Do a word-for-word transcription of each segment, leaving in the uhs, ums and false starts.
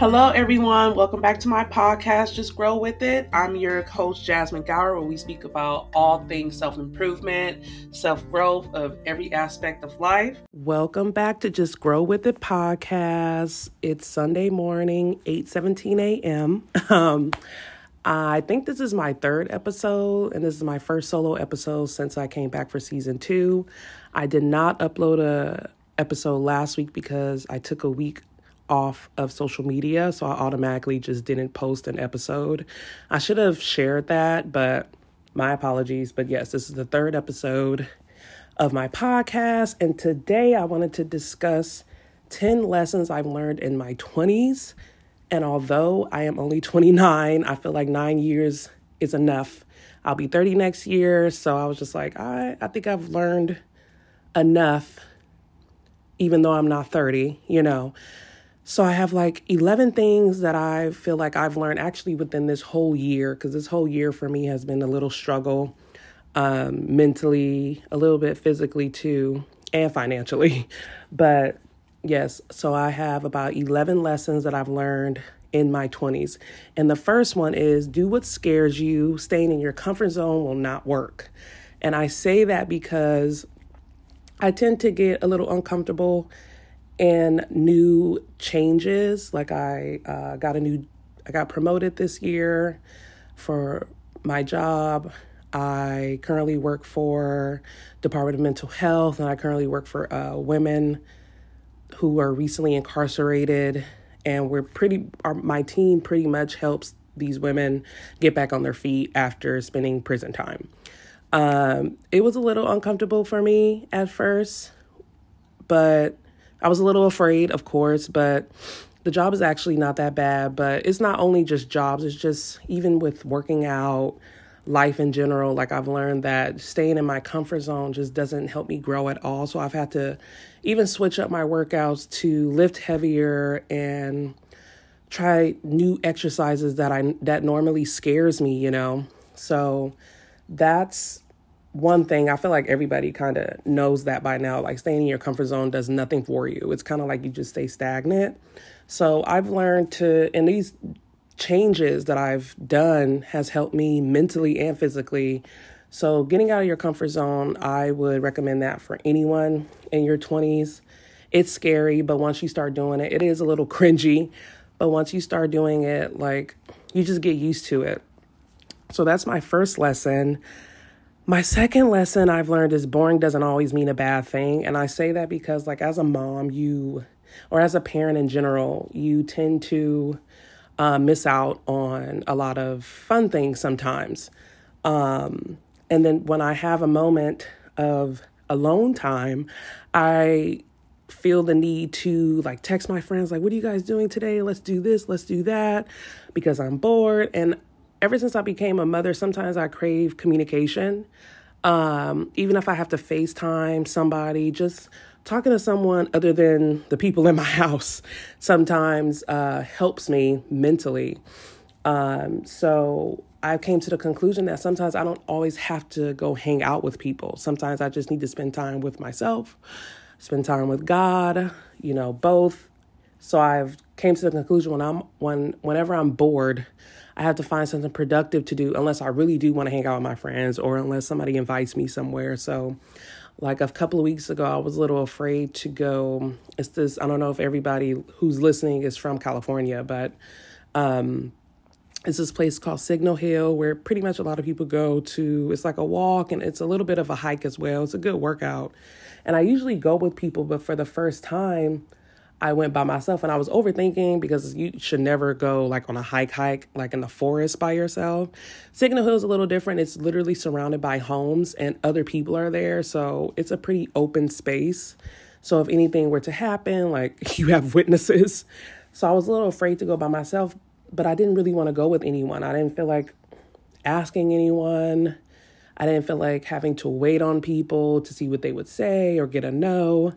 Hello, everyone. Welcome back to my podcast, Just Grow With It. I'm your host, Jasmine Gower, where we speak about all things self-improvement, self-growth of every aspect of life. Welcome back to Just Grow With It podcast. It's Sunday morning, eight seventeen a.m. Um, I think this is my third episode, and this is my first solo episode since I came back for season two. I did not upload an episode last week because I took a week off of social media, so I automatically just didn't post an episode. I should have shared that, but my apologies. But yes, this is the third episode of my podcast, and today I wanted to discuss ten lessons I've learned in my twenties. And although I am only twenty-nine, I feel like nine years is enough. I'll be thirty next year, so I was just like, I, I think I've learned enough, even though I'm not thirty, you know. So I have like eleven things that I feel like I've learned actually within this whole year, because this whole year for me has been a little struggle, um, mentally, a little bit physically too, and financially. But yes, so I have about eleven lessons that I've learned in my twenties. And the first one is do what scares you. Staying in your comfort zone will not work. And I say that because I tend to get a little uncomfortable and new changes. Like I uh, got a new, I got promoted this year for my job. I currently work for Department of Mental Health, and I currently work for uh, women who are recently incarcerated. And we're pretty, our, my team pretty much helps these women get back on their feet after spending prison time. Um, it was a little uncomfortable for me at first, but I was a little afraid, of course, but the job is actually not that bad. But it's not only just jobs, it's just even with working out, life in general. Like I've learned that staying in my comfort zone just doesn't help me grow at all. So I've had to even switch up my workouts to lift heavier and try new exercises that I that normally scares me, you know. So that's one thing. I feel like everybody kind of knows that by now, like staying in your comfort zone does nothing for you. It's kind of like you just stay stagnant. So I've learned to, and these changes that I've done has helped me mentally and physically. So getting out of your comfort zone, I would recommend that for anyone in your twenties. It's scary, but once you start doing it, it is a little cringy. But once you start doing it, like you just get used to it. So that's my first lesson. My second lesson I've learned is boring doesn't always mean a bad thing. And I say that because like as a mom, you, or as a parent in general, you tend to uh, miss out on a lot of fun things sometimes. Um, and then when I have a moment of alone time, I feel the need to like text my friends, like, what are you guys doing today? Let's do this, let's do that, because I'm bored. And ever since I became a mother, sometimes I crave communication. Um, even if I have to FaceTime somebody, just talking to someone other than the people in my house sometimes uh, helps me mentally. Um, so I came to the conclusion that sometimes I don't always have to go hang out with people. Sometimes I just need to spend time with myself, spend time with God, you know, both. So I've came to the conclusion when I'm when whenever I'm bored, I have to find something productive to do unless I really do want to hang out with my friends or unless somebody invites me somewhere. So like a couple of weeks ago, I was a little afraid to go. It's this, I don't know if everybody who's listening is from California, but um, it's this place called Signal Hill where pretty much a lot of people go to. It's like a walk and it's a little bit of a hike as well. It's a good workout. And I usually go with people, but for the first time, I went by myself and I was overthinking because you should never go like on a hike hike, like in the forest by yourself. Signal Hill is a little different. It's literally surrounded by homes and other people are there. So it's a pretty open space. So if anything were to happen, like you have witnesses. So I was a little afraid to go by myself, but I didn't really want to go with anyone. I didn't feel like asking anyone. I didn't feel like having to wait on people to see what they would say or get a no.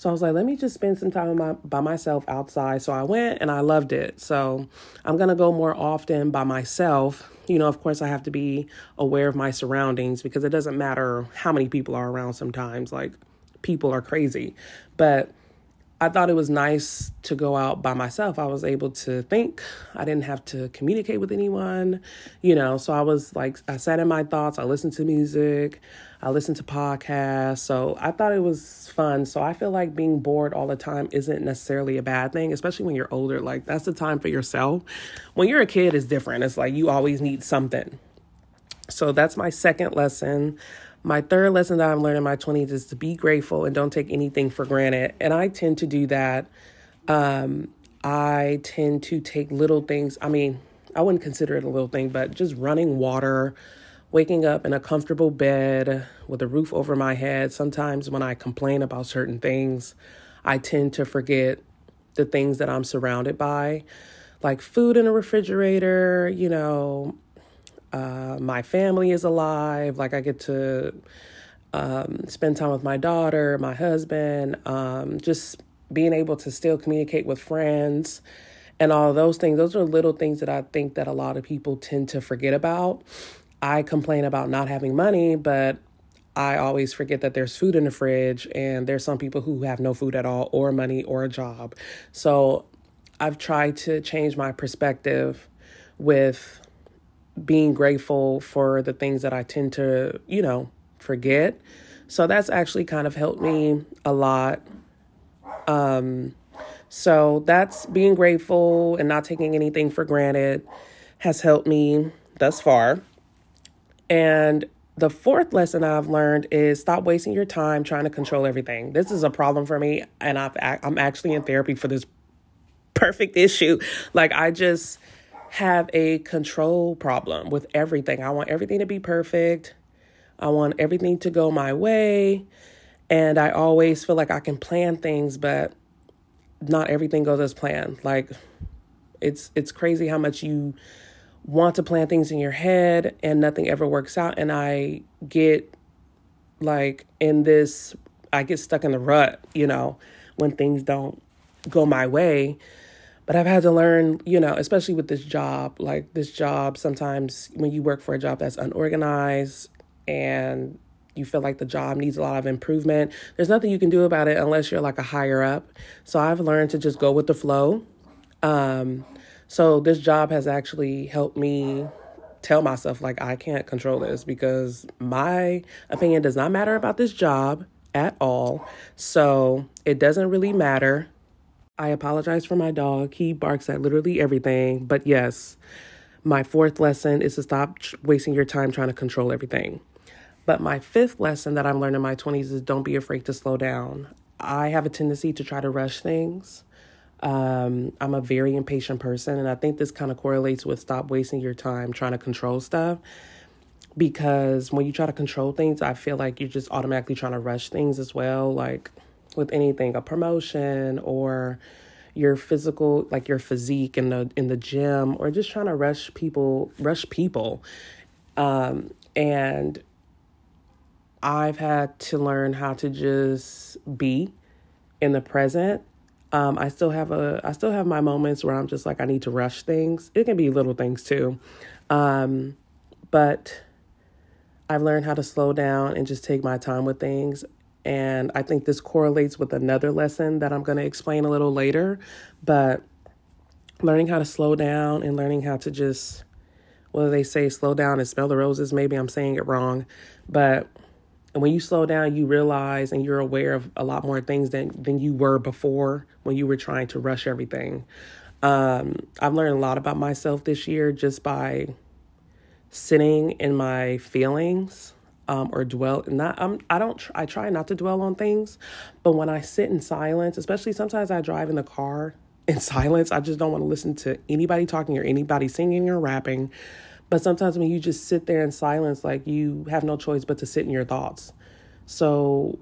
So I was like, let me just spend some time my, by myself outside. So I went and I loved it. So I'm going to go more often by myself. You know, of course, I have to be aware of my surroundings because it doesn't matter how many people are around sometimes. Like people are crazy. But I thought it was nice to go out by myself. I was able to think. I didn't have to communicate with anyone, you know, so I was like, I sat in my thoughts. I listened to music. I listened to podcasts. So I thought it was fun. So I feel like being bored all the time isn't necessarily a bad thing, especially when you're older. Like, that's the time for yourself. When you're a kid, it's different. It's like you always need something. So that's my second lesson. My third lesson that I've learned in my twenties is to be grateful and don't take anything for granted. And I tend to do that. Um, I tend to take little things. I mean, I wouldn't consider it a little thing, but just running water, waking up in a comfortable bed with a roof over my head. Sometimes when I complain about certain things, I tend to forget the things that I'm surrounded by, like food in a refrigerator, you know, Uh, my family is alive. Like, I get to um, spend time with my daughter, my husband, um, just being able to still communicate with friends and all those things. Those are little things that I think that a lot of people tend to forget about. I complain about not having money, but I always forget that there's food in the fridge, and there's some people who have no food at all, or money, or a job. So I've tried to change my perspective with being grateful for the things that I tend to, you know, forget. So that's actually kind of helped me a lot. Um, so that's being grateful and not taking anything for granted has helped me thus far. And the fourth lesson I've learned is stop wasting your time trying to control everything. This is a problem for me, and I've, I'm actually in therapy for this perfect issue. Like, I just have a control problem with everything. I want everything to be perfect. I want everything to go my way. And I always feel like I can plan things, but not everything goes as planned. Like, it's it's crazy how much you want to plan things in your head and nothing ever works out. And I get like in this, I get stuck in the rut, you know, when things don't go my way. But I've had to learn, you know, especially with this job, like this job, sometimes when you work for a job that's unorganized and you feel like the job needs a lot of improvement, there's nothing you can do about it unless you're like a higher up. So I've learned to just go with the flow. Um, so this job has actually helped me tell myself, like, I can't control this because my opinion does not matter about this job at all. So it doesn't really matter. I apologize for my dog. He barks at literally everything. But yes, my fourth lesson is to stop wasting your time trying to control everything. But my fifth lesson that I'm learning in my twenties is don't be afraid to slow down. I have a tendency to try to rush things. Um, I'm a very impatient person. And I think this kind of correlates with stop wasting your time trying to control stuff. Because when you try to control things, I feel like you're just automatically trying to rush things as well. Like, with anything, a promotion or your physical, like your physique in the in the gym, or just trying to rush people, rush people. Um, and I've had to learn how to just be in the present. Um, I still have a, I still have my moments where I'm just like, I need to rush things. It can be little things too, um, but I've learned how to slow down and just take my time with things. And I think this correlates with another lesson that I'm going to explain a little later. But learning how to slow down and learning how to just, what do they say, slow down and smell the roses. Maybe I'm saying it wrong. But when you slow down, you realize and you're aware of a lot more things than, than you were before when you were trying to rush everything. Um, I've learned a lot about myself this year just by sitting in my feelings. Um, or dwell not um, I don't I try not to dwell on things, but when I sit in silence, especially sometimes I drive in the car in silence, I just don't want to listen to anybody talking or anybody singing or rapping. But sometimes when you just sit there in silence, like, you have no choice but to sit in your thoughts. So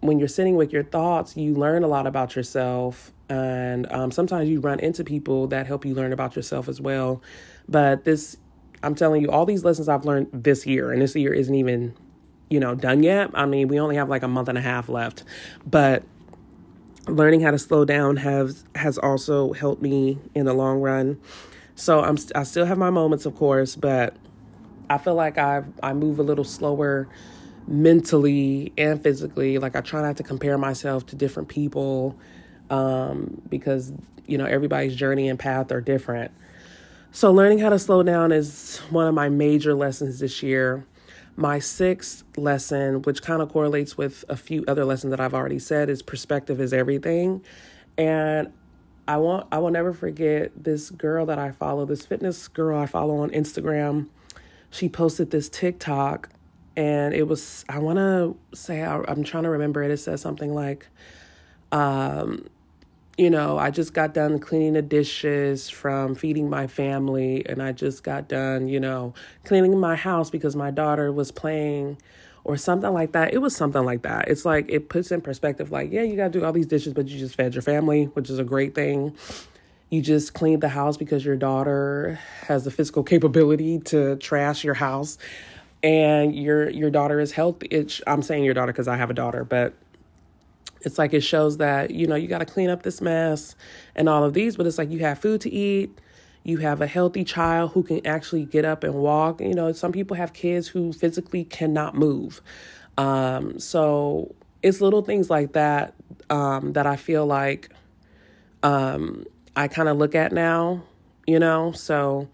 when you're sitting with your thoughts, you learn a lot about yourself. And um, sometimes you run into people that help you learn about yourself as well. But this, I'm telling you, all these lessons I've learned this year, and this year isn't even, you know, done yet. I mean, we only have like a month and a half left, but learning how to slow down has, has also helped me in the long run. So I'm, I still have my moments, of course, but I feel like I've, I move a little slower mentally and physically. Like, I try not to compare myself to different people um, because, you know, everybody's journey and path are different. So learning how to slow down is one of my major lessons this year. My sixth lesson, which kind of correlates with a few other lessons that I've already said, is perspective is everything. And I won't, I will never forget this girl that I follow, this fitness girl I follow on Instagram. She posted this TikTok, and it was, I want to say, I, I'm trying to remember it. It says something like, um, you know, I just got done cleaning the dishes from feeding my family, and I just got done, you know, cleaning my house because my daughter was playing, or something like that. It was something like that. It's like, it puts in perspective, like, yeah, you got to do all these dishes, but you just fed your family, which is a great thing. You just cleaned the house because your daughter has the physical capability to trash your house, and your your daughter is healthy. It's, I'm saying your daughter because I have a daughter, but it's like, it shows that, you know, you got to clean up this mess and all of these, but it's like, you have food to eat. You have a healthy child who can actually get up and walk. You know, some people have kids who physically cannot move. Um, so it's little things like that um, that I feel like um, I kind of look at now, you know, so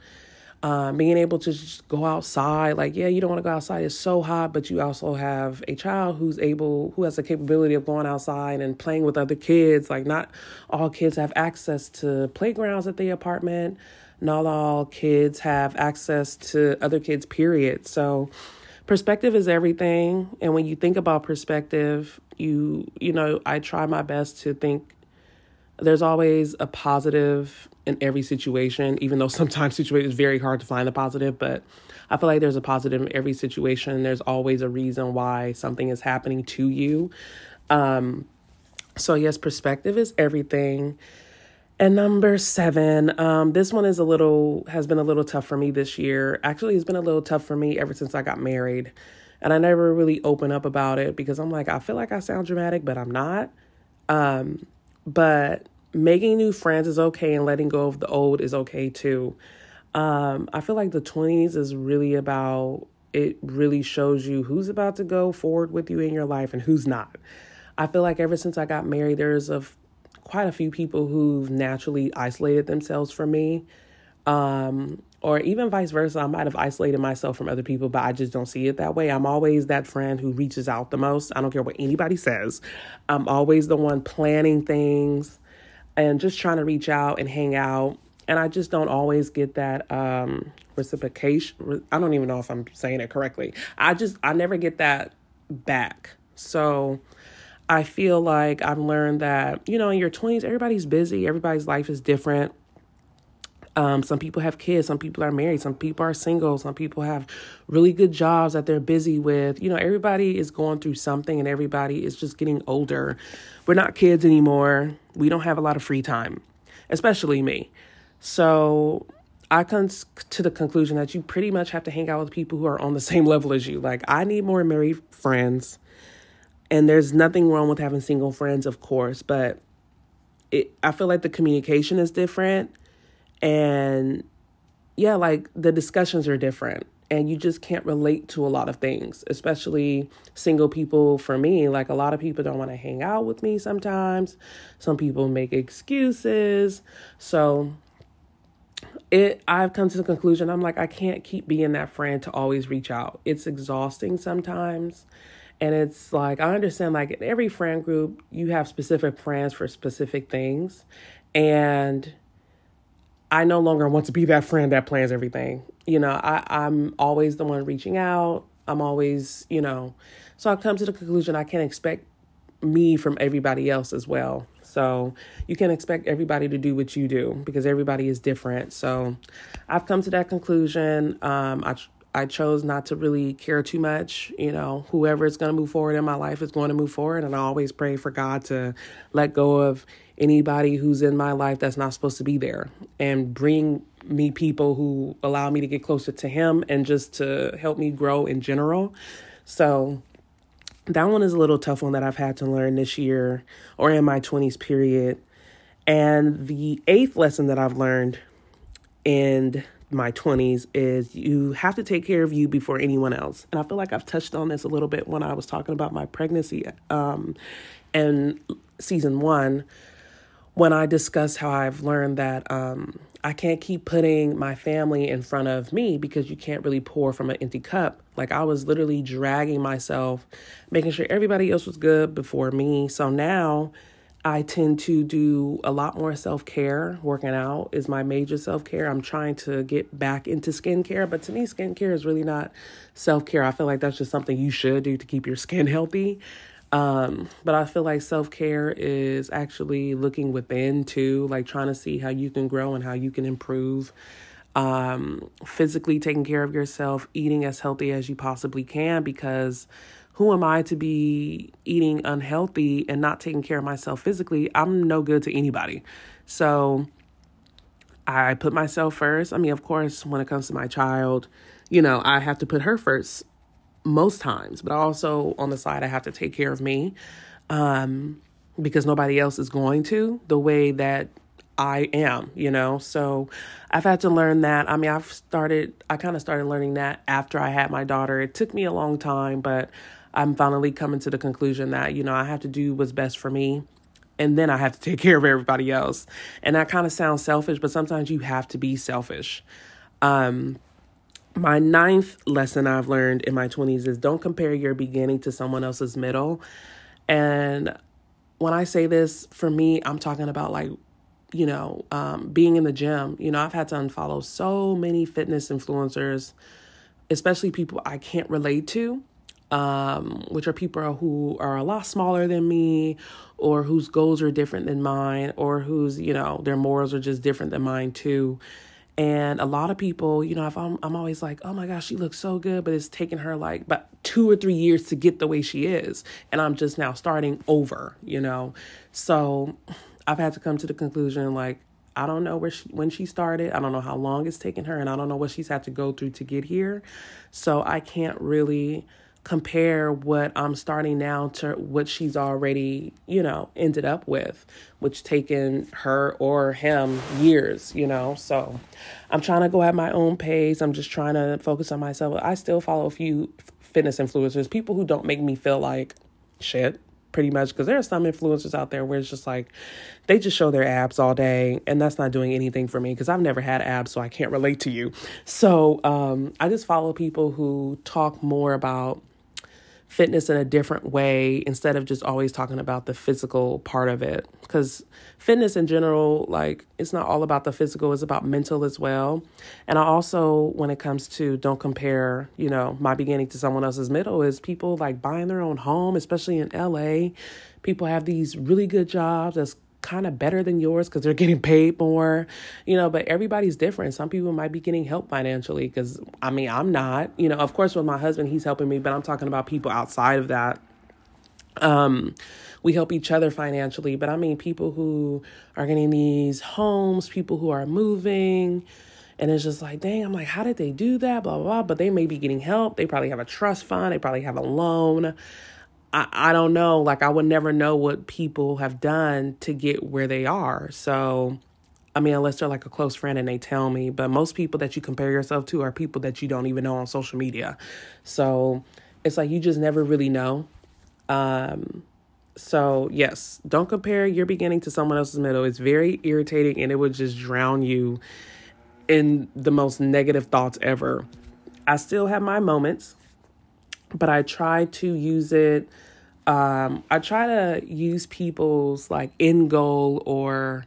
uh, being able to just go outside, like, yeah, you don't want to go outside. It's so hot, but you also have a child who's able, who has the capability of going outside and playing with other kids. Like, not all kids have access to playgrounds at the apartment. Not all kids have access to other kids, period. So perspective is everything. And when you think about perspective, you, you know, I try my best to think there's always a positive in every situation, even though sometimes situations, it's very hard to find the positive, but I feel like there's a positive in every situation. There's always a reason why something is happening to you. Um, so yes, perspective is everything. And number seven, um, this one is a little, has been a little tough for me this year. Actually, it's been a little tough for me ever since I got married, and I never really open up about it because I'm like, I feel like I sound dramatic, but I'm not. Um, But making new friends is okay, and letting go of the old is okay too. Um, I feel like the twenties is really about, it really shows you who's about to go forward with you in your life and who's not. I feel like ever since I got married, there's a, quite a few people who've naturally isolated themselves from me. Um, or even vice versa, I might have isolated myself from other people, but I just don't see it that way. I'm always that friend who reaches out the most. I don't care what anybody says. I'm always the one planning things and just trying to reach out and hang out. And I just don't always get that um, reciprocation. I don't even know if I'm saying it correctly. I just, I never get that back. So I feel like I've learned that, you know, in your twenties, everybody's busy. Everybody's life is different. Um, some people have kids, some people are married, some people are single, some people have really good jobs that they're busy with. You know, everybody is going through something, and everybody is just getting older. We're not kids anymore. We don't have a lot of free time, especially me. So I come to the conclusion that you pretty much have to hang out with people who are on the same level as you. Like, I need more married friends, and there's nothing wrong with having single friends, of course, but it, I feel like the communication is different. And yeah, like the discussions are different, and you just can't relate to a lot of things, especially single people. For me, like, a lot of people don't want to hang out with me sometimes. Some people make excuses. So it, I've come to the conclusion, I'm like, I can't keep being that friend to always reach out. It's exhausting sometimes. And it's like, I understand, like, in every friend group, you have specific friends for specific things. And I no longer want to be that friend that plans everything. You know, I, I'm always the one reaching out. I'm always, you know, so I've come to the conclusion I can't expect me from everybody else as well. So you can't expect everybody to do what you do because everybody is different. So I've come to that conclusion. Um, I I chose not to really care too much. You know, whoever is going to move forward in my life is going to move forward. And I always pray for God to let go of anybody who's in my life that's not supposed to be there, and bring me people who allow me to get closer to him and just to help me grow in general. So that one is a little tough one that I've had to learn this year, or in my twenties period. And the eighth lesson that I've learned in my twenties is you have to take care of you before anyone else. And I feel like I've touched on this a little bit when I was talking about my pregnancy um, and season one, when I discussed how I've learned that um, I can't keep putting my family in front of me because you can't really pour from an empty cup. Like I was literally dragging myself, making sure everybody else was good before me. So now I tend to do a lot more self-care. Working out is my major self-care. I'm trying to get back into skincare, but to me, skincare is really not self-care. I feel like that's just something you should do to keep your skin healthy. Um, but I feel like self-care is actually looking within too, like trying to see how you can grow and how you can improve. Um, physically taking care of yourself, eating as healthy as you possibly can, because who am I to be eating unhealthy and not taking care of myself physically? I'm no good to anybody. So I put myself first. I mean, of course, when it comes to my child, you know, I have to put her first most times, but also on the side, I have to take care of me, um, because nobody else is going to the way that I am, you know, so I've had to learn that. I mean, I've started, I kind of started learning that after I had my daughter. It took me a long time, but I'm finally coming to the conclusion that, you know, I have to do what's best for me, and then I have to take care of everybody else. And that kind of sounds selfish, but sometimes you have to be selfish. Um, my ninth lesson I've learned in my twenties is don't compare your beginning to someone else's middle. And when I say this, for me, I'm talking about like, you know, um, being in the gym. You know, I've had to unfollow so many fitness influencers, especially people I can't relate to, um, which are people who are a lot smaller than me, or whose goals are different than mine, or whose, you know, their morals are just different than mine too. And a lot of people, you know, if I'm, I'm always like, oh my gosh, she looks so good, but it's taken her like about two or three years to get the way she is. And I'm just now starting over, you know, so I've had to come to the conclusion, like, I don't know where she, when she started. I don't know how long it's taken her, and I don't know what she's had to go through to get here. So I can't really compare what I'm starting now to what she's already, you know, ended up with, which taken her or him years, you know. So I'm trying to go at my own pace. I'm just trying to focus on myself. I still follow a few fitness influencers, people who don't make me feel like shit, pretty much, because there are some influencers out there where it's just like they just show their abs all day, and that's not doing anything for me because I've never had abs, so I can't relate to you. So um, I just follow people who talk more about fitness in a different way instead of just always talking about the physical part of it, because fitness in general, like, it's not all about the physical, it's about mental as well. And I also, when it comes to don't compare, you know, my beginning to someone else's middle, is people like buying their own home, especially in L A. People have these really good jobs that's kind of better than yours because they're getting paid more, you know, but everybody's different. Some people might be getting help financially because, I mean, I'm not, you know, of course, with my husband, he's helping me, but I'm talking about people outside of that. Um, we help each other financially, but I mean, people who are getting these homes, people who are moving, and it's just like, dang, I'm like, how did they do that? Blah, blah, blah. But they may be getting help. They probably have a trust fund. They probably have a loan. I, I don't know, like I would never know what people have done to get where they are. So, I mean, unless they're like a close friend and they tell me, but most people that you compare yourself to are people that you don't even know on social media. So it's like, you just never really know. Um, so yes, don't compare your beginning to someone else's middle. It's very irritating and it would just drown you in the most negative thoughts ever. I still have my moments, but I try to use it, um, I try to use people's like end goal or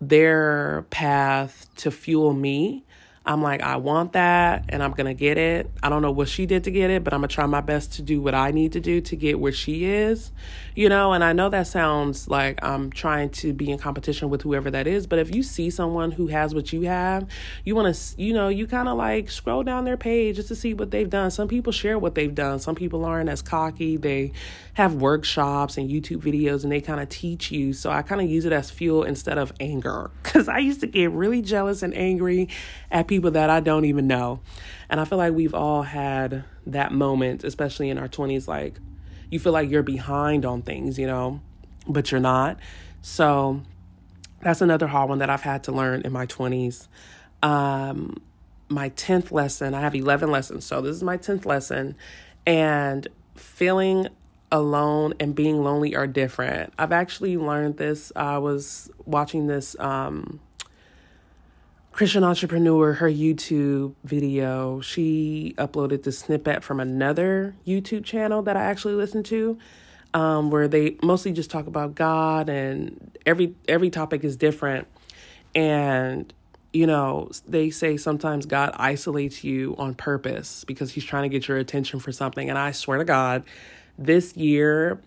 their path to fuel me. I'm like, I want that and I'm going to get it. I don't know what she did to get it, but I'm going to try my best to do what I need to do to get where she is, you know, and I know that sounds like I'm trying to be in competition with whoever that is. But if you see someone who has what you have, you want to, you know, you kind of like scroll down their page just to see what they've done. Some people share what they've done. Some people aren't as cocky. They have workshops and YouTube videos and they kind of teach you. So I kind of use it as fuel instead of anger, because I used to get really jealous and angry at people. People that I don't even know. And I feel like we've all had that moment, especially in our twenties, like you feel like you're behind on things, you know, but you're not. So that's another hard one that I've had to learn in my twenties. Um, my tenth lesson. I have eleven lessons, so this is my tenth lesson. And feeling alone and being lonely are different. I've actually learned this. I was watching this um, Christian entrepreneur, her YouTube video. She uploaded the snippet from another YouTube channel that I actually listen to, um, where they mostly just talk about God, and every every topic is different. And, you know, they say sometimes God isolates you on purpose because he's trying to get your attention for something. And I swear to God, this year,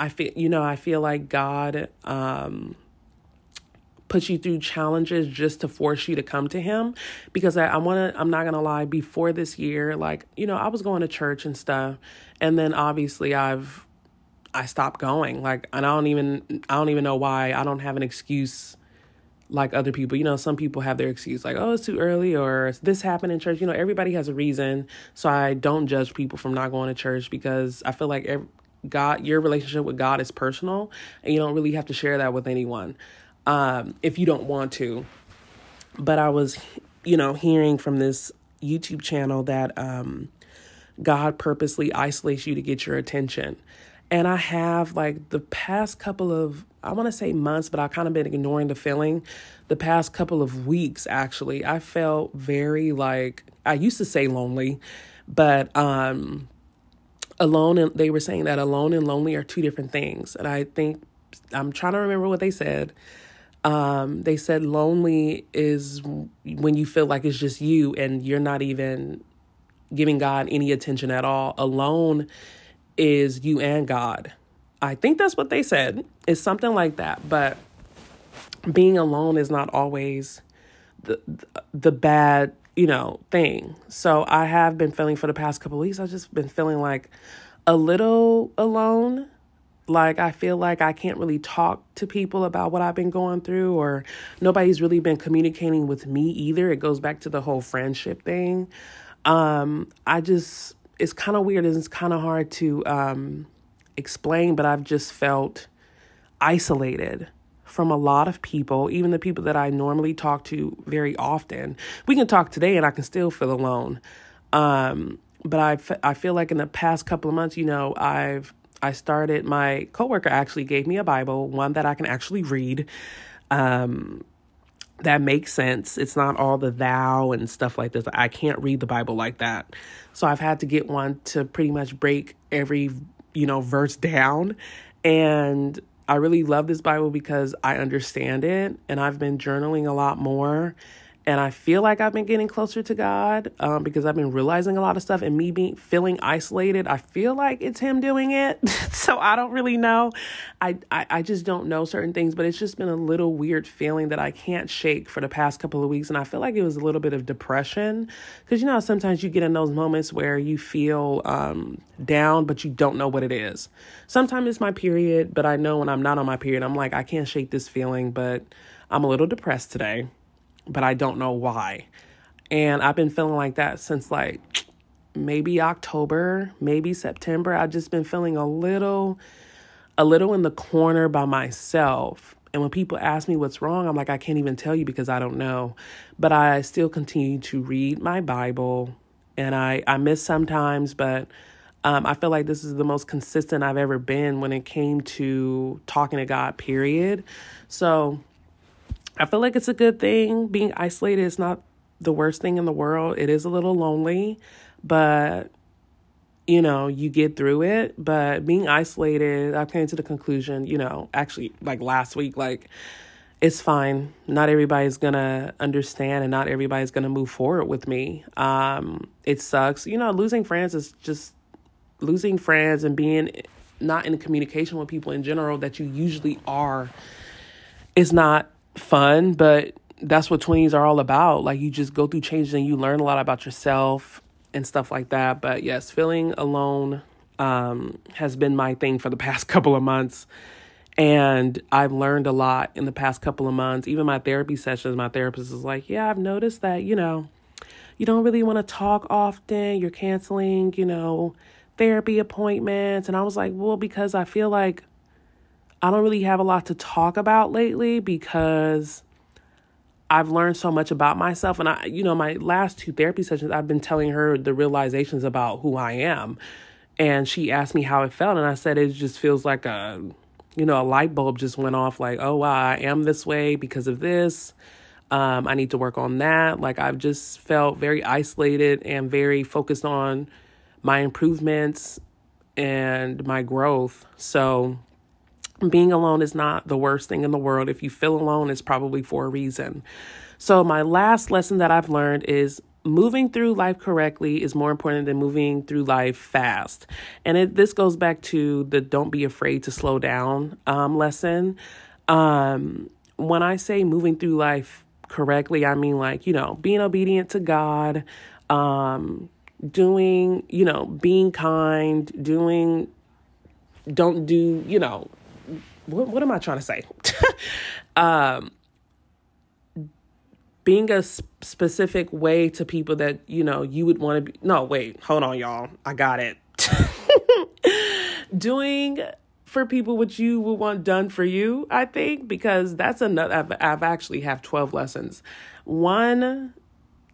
I feel, you know, I feel like God um, puts you through challenges just to force you to come to him. Because I, I want to, I'm not going to lie, before this year, like, you know, I was going to church and stuff. And then obviously I've, I stopped going, like, and I don't even, I don't even know why. I don't have an excuse like other people. You know, some people have their excuse like, oh, it's too early, or this happened in church. You know, everybody has a reason. So I don't judge people from not going to church, because I feel like every, God, your relationship with God is personal, and you don't really have to share that with anyone um, if you don't want to. But I was, you know, hearing from this YouTube channel that um, God purposely isolates you to get your attention. And I have, like, the past couple of, I want to say months, but I've kind of been ignoring the feeling. The past couple of weeks, actually, I felt very, like, I used to say lonely, but um, alone, and they were saying that alone and lonely are two different things. And I think, I'm trying to remember what they said. Um, they said lonely is when you feel like it's just you and you're not even giving God any attention at all. Alone is you and God. I think that's what they said. It's something like that. But being alone is not always the the bad, you know, thing. So I have been feeling for the past couple of weeks, I've just been feeling like a little alone. Like, I feel like I can't really talk to people about what I've been going through, or nobody's really been communicating with me either. It goes back to the whole friendship thing. Um, I just... It's kind of weird and it's kind of hard to um, explain, but I've just felt isolated from a lot of people, even the people that I normally talk to very often. We can talk today and I can still feel alone. Um, but I, f- I feel like in the past couple of months, you know, I've I started, my coworker actually gave me a Bible, one that I can actually read. Um That makes sense. It's not all the thou and stuff like this. I can't read the Bible like that. So I've had to get one to pretty much break every, you know, verse down. And I really love this Bible because I understand it. And I've been journaling a lot more. And I feel like I've been getting closer to God um, because I've been realizing a lot of stuff, and me being feeling isolated, I feel like it's him doing it. So I don't really know. I, I, I just don't know certain things, but it's just been a little weird feeling that I can't shake for the past couple of weeks. And I feel like it was a little bit of depression, because, you know, sometimes you get in those moments where you feel um, down, but you don't know what it is. Sometimes it's my period, but I know when I'm not on my period, I'm like, I can't shake this feeling, but I'm a little depressed today. But I don't know why. And I've been feeling like that since, like, maybe October, maybe September. I've just been feeling a little, a little in the corner by myself. And when people ask me what's wrong, I'm like, I can't even tell you because I don't know. But I still continue to read my Bible. And I, I miss sometimes, but um, I feel like this is the most consistent I've ever been when it came to talking to God, period. So I feel like it's a good thing. Being isolated is not the worst thing in the world. It is a little lonely, but, you know, you get through it. But being isolated, I came to the conclusion, you know, actually, like last week, like, it's fine. Not everybody's going to understand, and not everybody's going to move forward with me. Um, it sucks. You know, losing friends is just losing friends, and being not in communication with people in general that you usually are is not fun, but that's what twenties are all about. Like, you just go through changes and you learn a lot about yourself and stuff like that. But yes, feeling alone um, has been my thing for the past couple of months. And I've learned a lot in the past couple of months. Even my therapy sessions, my therapist is like, yeah, I've noticed that, you know, you don't really want to talk often. You're canceling, you know, therapy appointments. And I was like, well, because I feel like I don't really have a lot to talk about lately, because I've learned so much about myself. And I, you know, my last two therapy sessions, I've been telling her the realizations about who I am. And she asked me how it felt. And I said, it just feels like a, you know, a light bulb just went off, like, oh, wow, I am this way because of this. Um, I need to work on that. Like, I've just felt very isolated and very focused on my improvements and my growth. So being alone is not the worst thing in the world. If you feel alone, it's probably for a reason. So my last lesson that I've learned is moving through life correctly is more important than moving through life fast. And it, this goes back to the don't be afraid to slow down um, lesson. Um, when I say moving through life correctly, I mean, like, you know, being obedient to God, um, doing, you know, being kind, doing, don't do, you know, what, what am I trying to say? um, being a sp- specific way to people that, you know, you would want to be, no, wait, hold on, y'all. I got it. Doing for people what you would want done for you, I think, because that's another, I've, I've actually have twelve lessons. One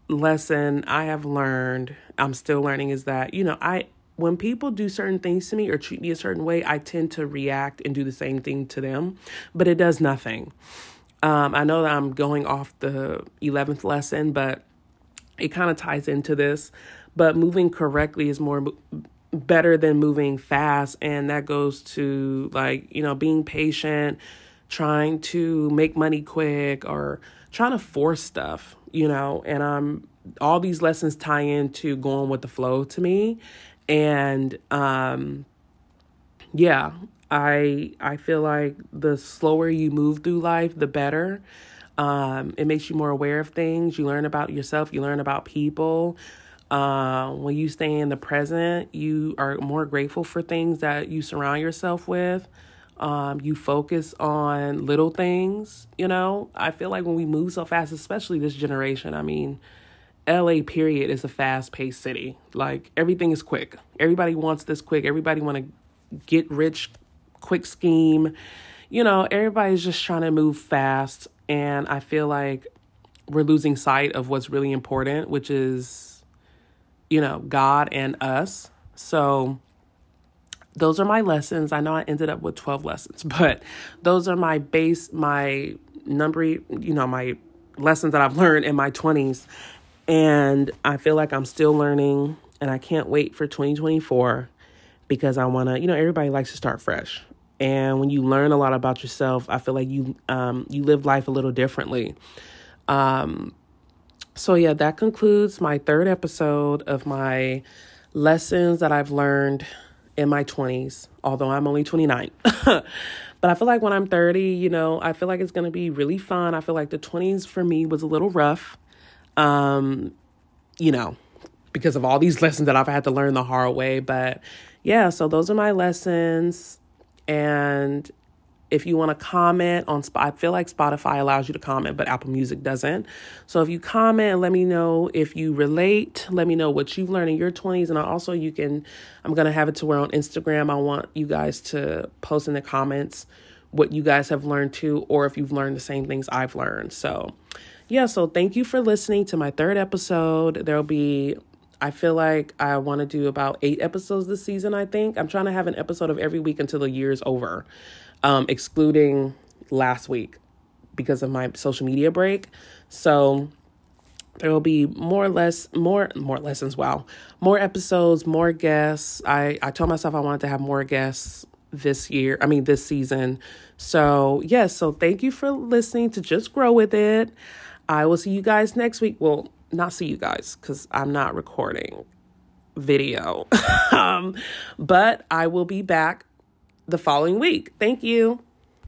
lesson I have learned, I'm still learning, is that, you know, I, when people do certain things to me or treat me a certain way, I tend to react and do the same thing to them, but it does nothing. Um, I know that I'm going off the eleventh lesson, but it kind of ties into this, but moving correctly is more better than moving fast. And that goes to, like, you know, being patient, trying to make money quick, or trying to force stuff, you know, and um, all these lessons tie into going with the flow to me. And, um, yeah, I, I feel like the slower you move through life, the better. Um, it makes you more aware of things. You learn about yourself. You learn about people. Uh, when you stay in the present, you are more grateful for things that you surround yourself with. Um, you focus on little things, you know. I feel like when we move so fast, especially this generation, I mean, L A period is a fast-paced city. Like, everything is quick. Everybody wants this quick. Everybody want to get rich, quick scheme. You know, everybody's just trying to move fast. And I feel like we're losing sight of what's really important, which is, you know, God and us. So those are my lessons. I know I ended up with twelve lessons, but those are my base, my number, you know, my lessons that I've learned in my twenties. And I feel like I'm still learning, and I can't wait for twenty twenty-four because I want to, you know, everybody likes to start fresh. And when you learn a lot about yourself, I feel like you, um, you live life a little differently. Um, so yeah, that concludes my third episode of my lessons that I've learned in my twenties, although I'm only twenty-nine. But I feel like when I'm thirty, you know, I feel like it's going to be really fun. I feel like the twenties for me was a little rough. Um, you know, because of all these lessons that I've had to learn the hard way. But yeah, so those are my lessons. And if you want to comment on, I feel like Spotify allows you to comment, but Apple Music doesn't. So if you comment, let me know if you relate, let me know what you've learned in your twenties. And I also, you can, I'm going to have it to where on Instagram, I want you guys to post in the comments what you guys have learned too, or if you've learned the same things I've learned. So yeah, so thank you for listening to my third episode. There'll be, I feel like I want to do about eight episodes this season, I think. I'm trying to have an episode of every week until the year is over, um, excluding last week because of my social media break. So there will be more or less, more, more lessons. Wow. More episodes, more guests. I, I told myself I wanted to have more guests this year. I mean, this season. So yes. Yeah, so thank you for listening to Just Grow With It. I will see you guys next week. Well, not see you guys because I'm not recording video, um, but I will be back the following week. Thank you.